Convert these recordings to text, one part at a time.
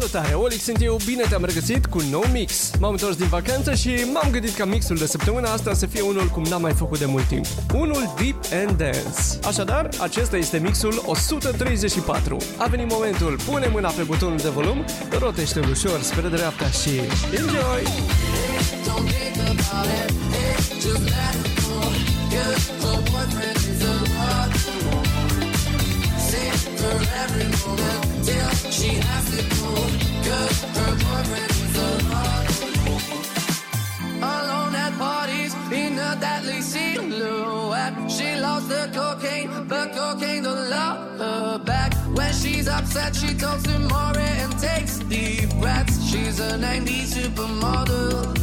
Salutare, Olix sunt eu, bine te-am regăsit cu un nou mix. M-am întors din vacanță și m-am gândit ca mixul de săptămâna asta să fie unul cum n-am mai făcut de mult timp. Unul deep and dance. Așadar, acesta este mixul 134. A venit momentul, pune mâna pe butonul de volum, rotește-l ușor spre dreapta și enjoy! For every moment till she has to go, 'cause her boyfriend is alone. Alone at parties in a deadly silhouette. She loves the cocaine, but cocaine don't love her back. When she She's upset, she talks to Maureen and takes deep breaths. She's a 90s supermodel.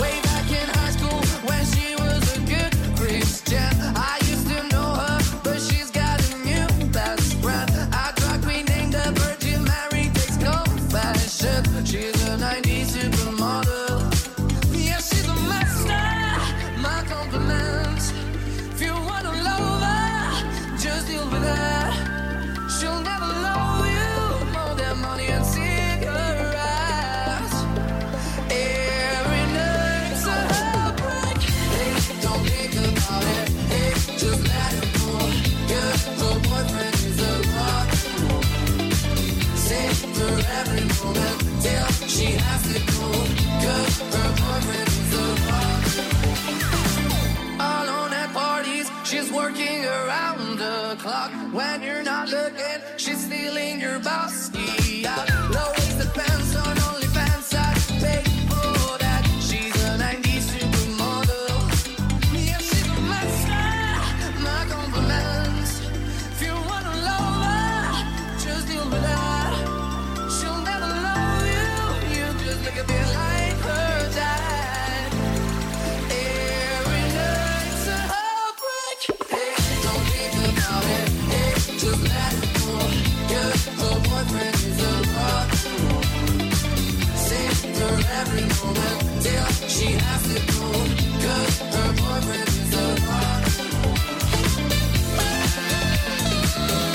Way back in high school when she was a good Christian, I used to know her, but she's got a new best friend. A drag queen named the Virgin Mary takes confession. She's a 90s supermodel. Yeah, she's a master. My compliments. If you want to love her, just deal with her. She'll never love you more than money and cigarettes. Every night's a heartbreak. Hey, don't think about it. Hey, just let it go. Your old boyfriend is a rock. Save her every moment till she has to go. Cause her boyfriend is a rock. Alone at parties, she's working around the clock. When you're not looking, she's stealing your bossy out. Low-waisted pants on OnlyFans, I pay for that. She's a 90s supermodel. Yeah, she's a master. My compliments. If you want to love her, just deal with that. She'll never love you. You just look a bit like her dad. Every night's a heartbreak. Hey, don't think about it. Just let it go. Your old boyfriend is a rock. Save her every moment till she has to go. Cause her boyfriend is a rock. Everybody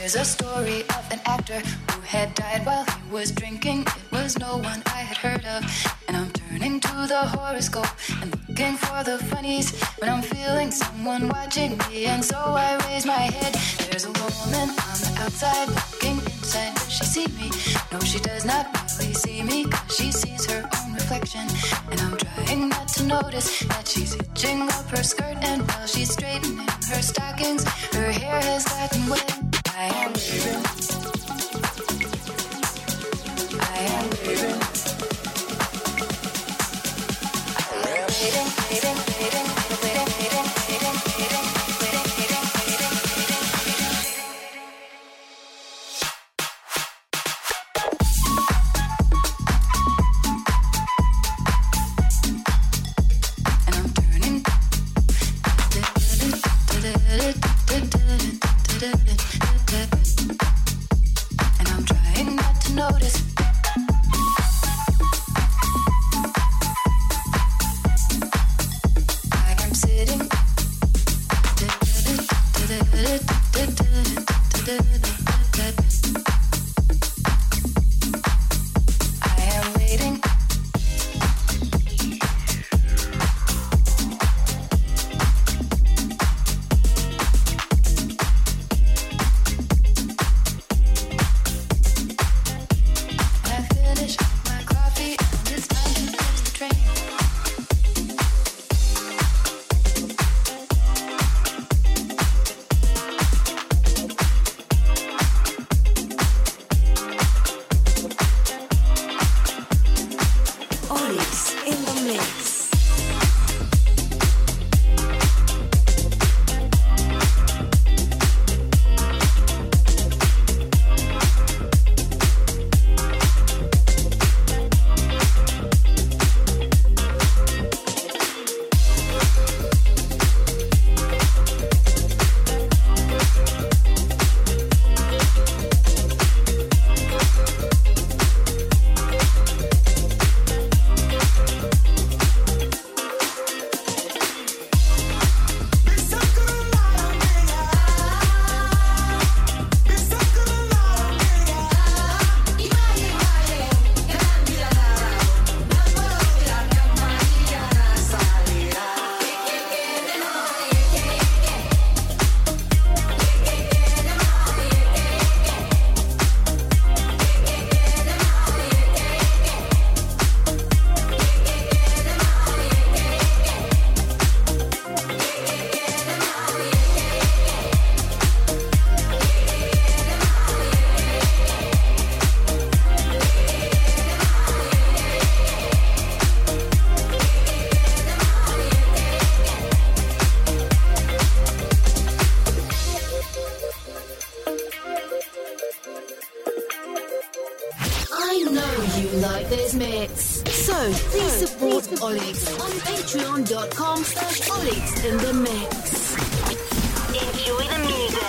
There's a story of an actor who had died while he was drinking. It was no one I had heard of. And I'm turning to the horoscope and looking for the funnies when I'm feeling someone watching me, and so I raise my head. There's a woman on the outside looking inside. Does she see me? No, she does not really see me, 'cause she sees her own reflection. And I'm trying not to notice that she's hitching up her skirt, and while she's straightening her stockings, her hair has gotten wet. I am waiting. with Olix on patreon.com/Olix in the mix. Enjoy the music.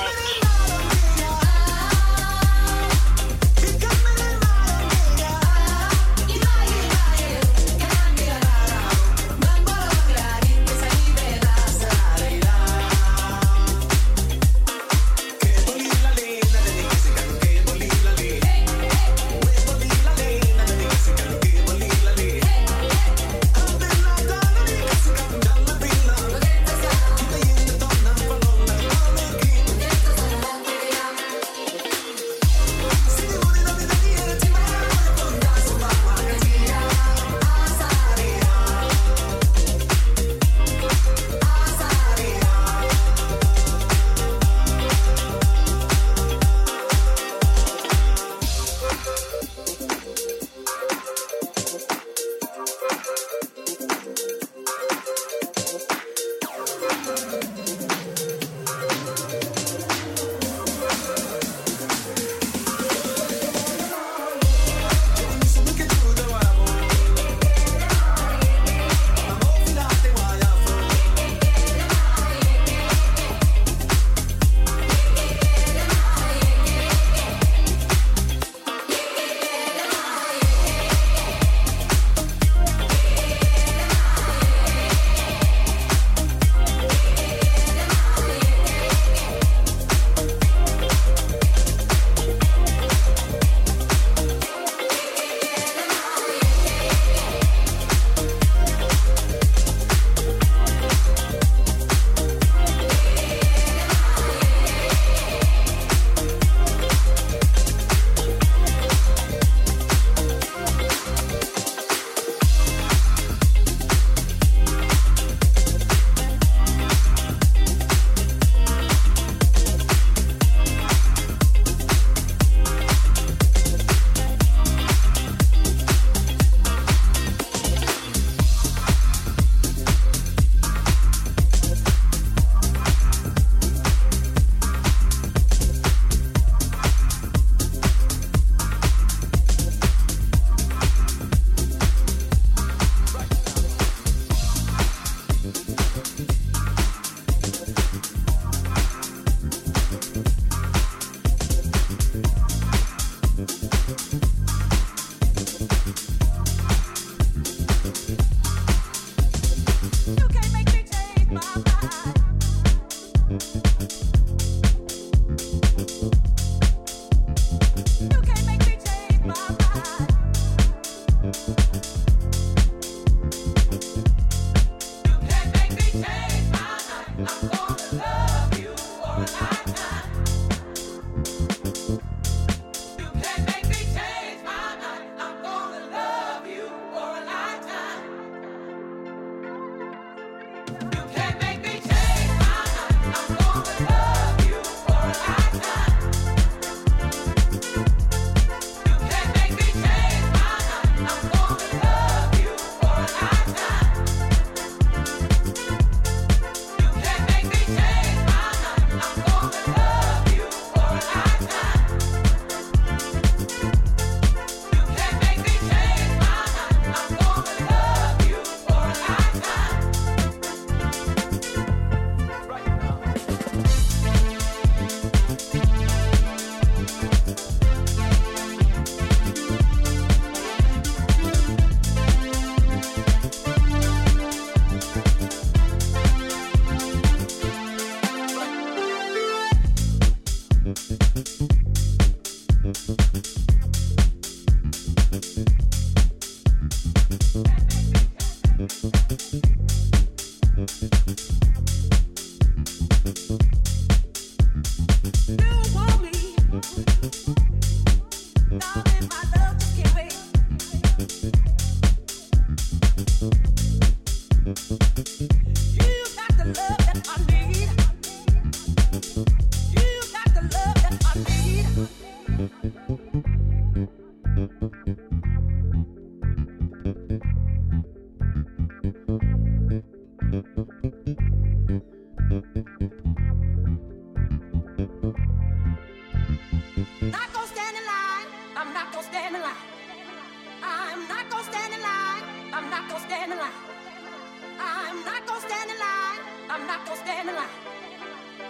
not gonna stand in line.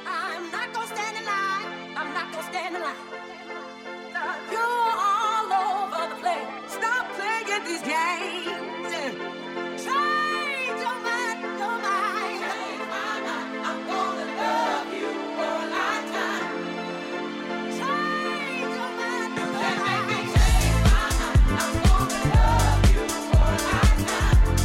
I'm not gonna stand in line. I'm not gonna stand in line. You're all over the place. Stop playing these games. Change your mind, your mind. Change my mind. I'm gonna love you for a lifetime. Change your mind, your mind. Change my mind. I'm gonna love you for a lifetime.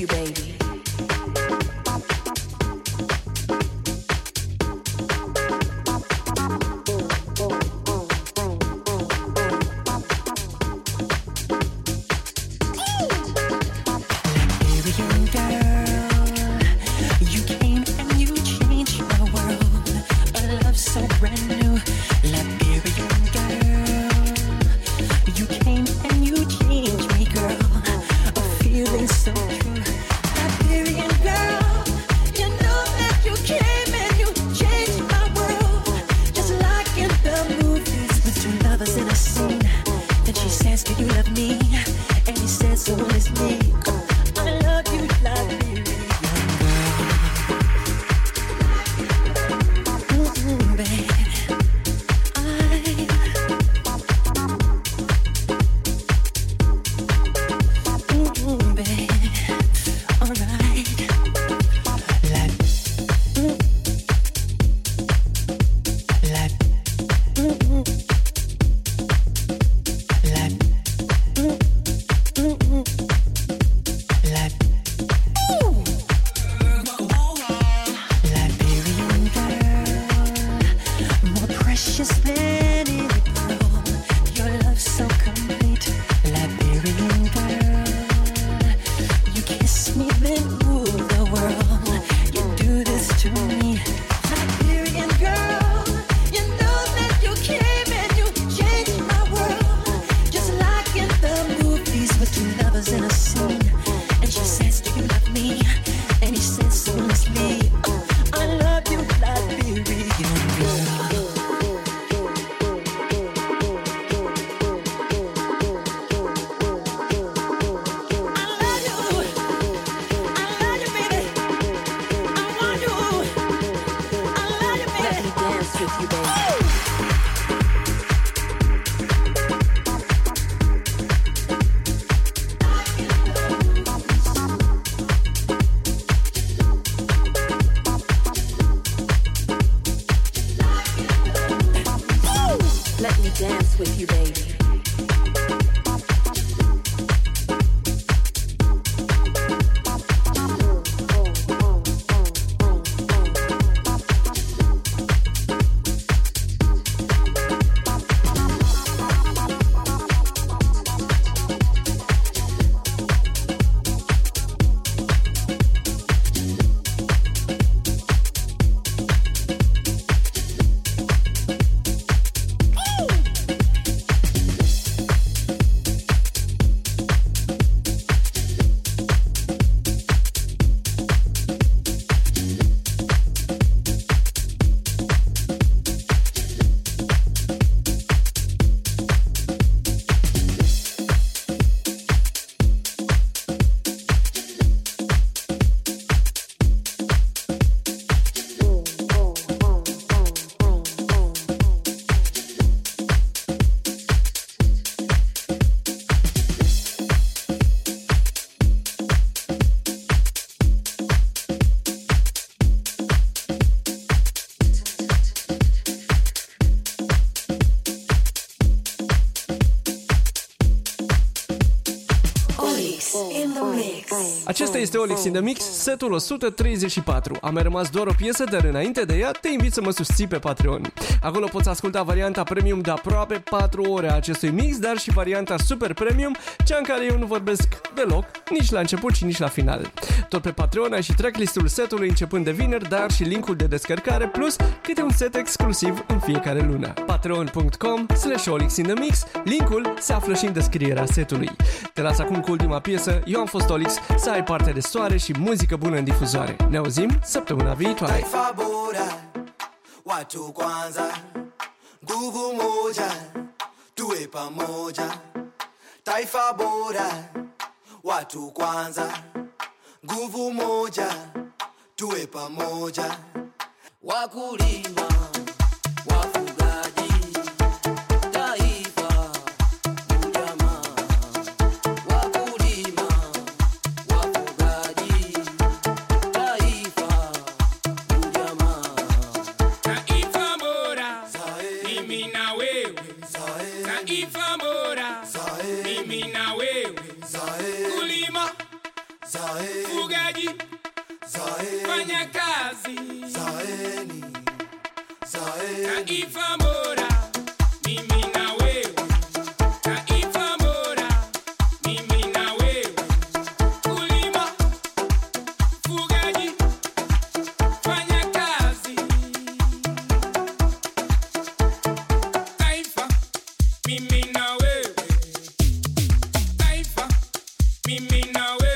you, baby. Acesta este Olix in the Mix, setul 134. Am mai rămas doar o piesă, dar înainte de ea te invit să mă susții pe Patreon. Acolo poți asculta varianta premium de aproape 4 ore a acestui mix, dar și varianta super premium, cea în care eu nu vorbesc deloc, nici la început și nici la final. Tot pe Patreon ai și tracklistul setului începând de vineri, dar și linkul de descărcare, plus câte un set exclusiv în fiecare lună. Patreon.com/Olix in the Mix. Linkul se află și în descrierea setului. Te las acum cu ultima piesă. Eu am fost Olix. Să ai parte de soare și muzică bună în difuzoare. Ne auzim săptămâna viitoare. Watu kwanza nguvu moja tuwe pamoja, taifa bora. Watu kwanza nguvu moja tuwe pamoja, wakulima wafugaji. Zae. ufugaji, fanya kazi, taifa bora, mimi na wewe, taifa bora, mimi na wewe, kulima, ufugaji, fanya kazi, taifa, mimi na wewe, taifa, mimi na wewe.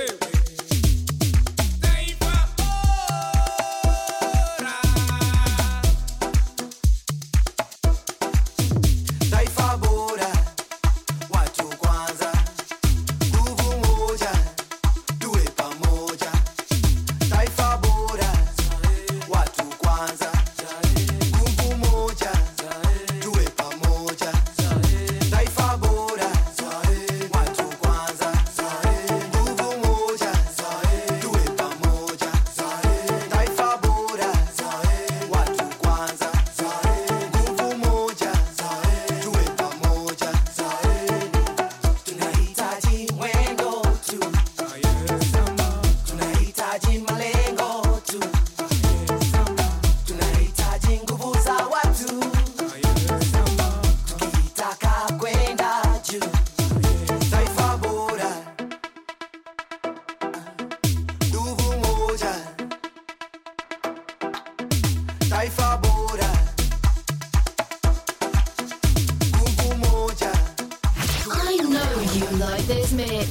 I know you like this mix,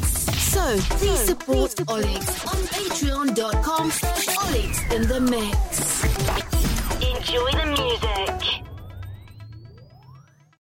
so please support Olix on patreon.com/Olix in the mix. Enjoy the music.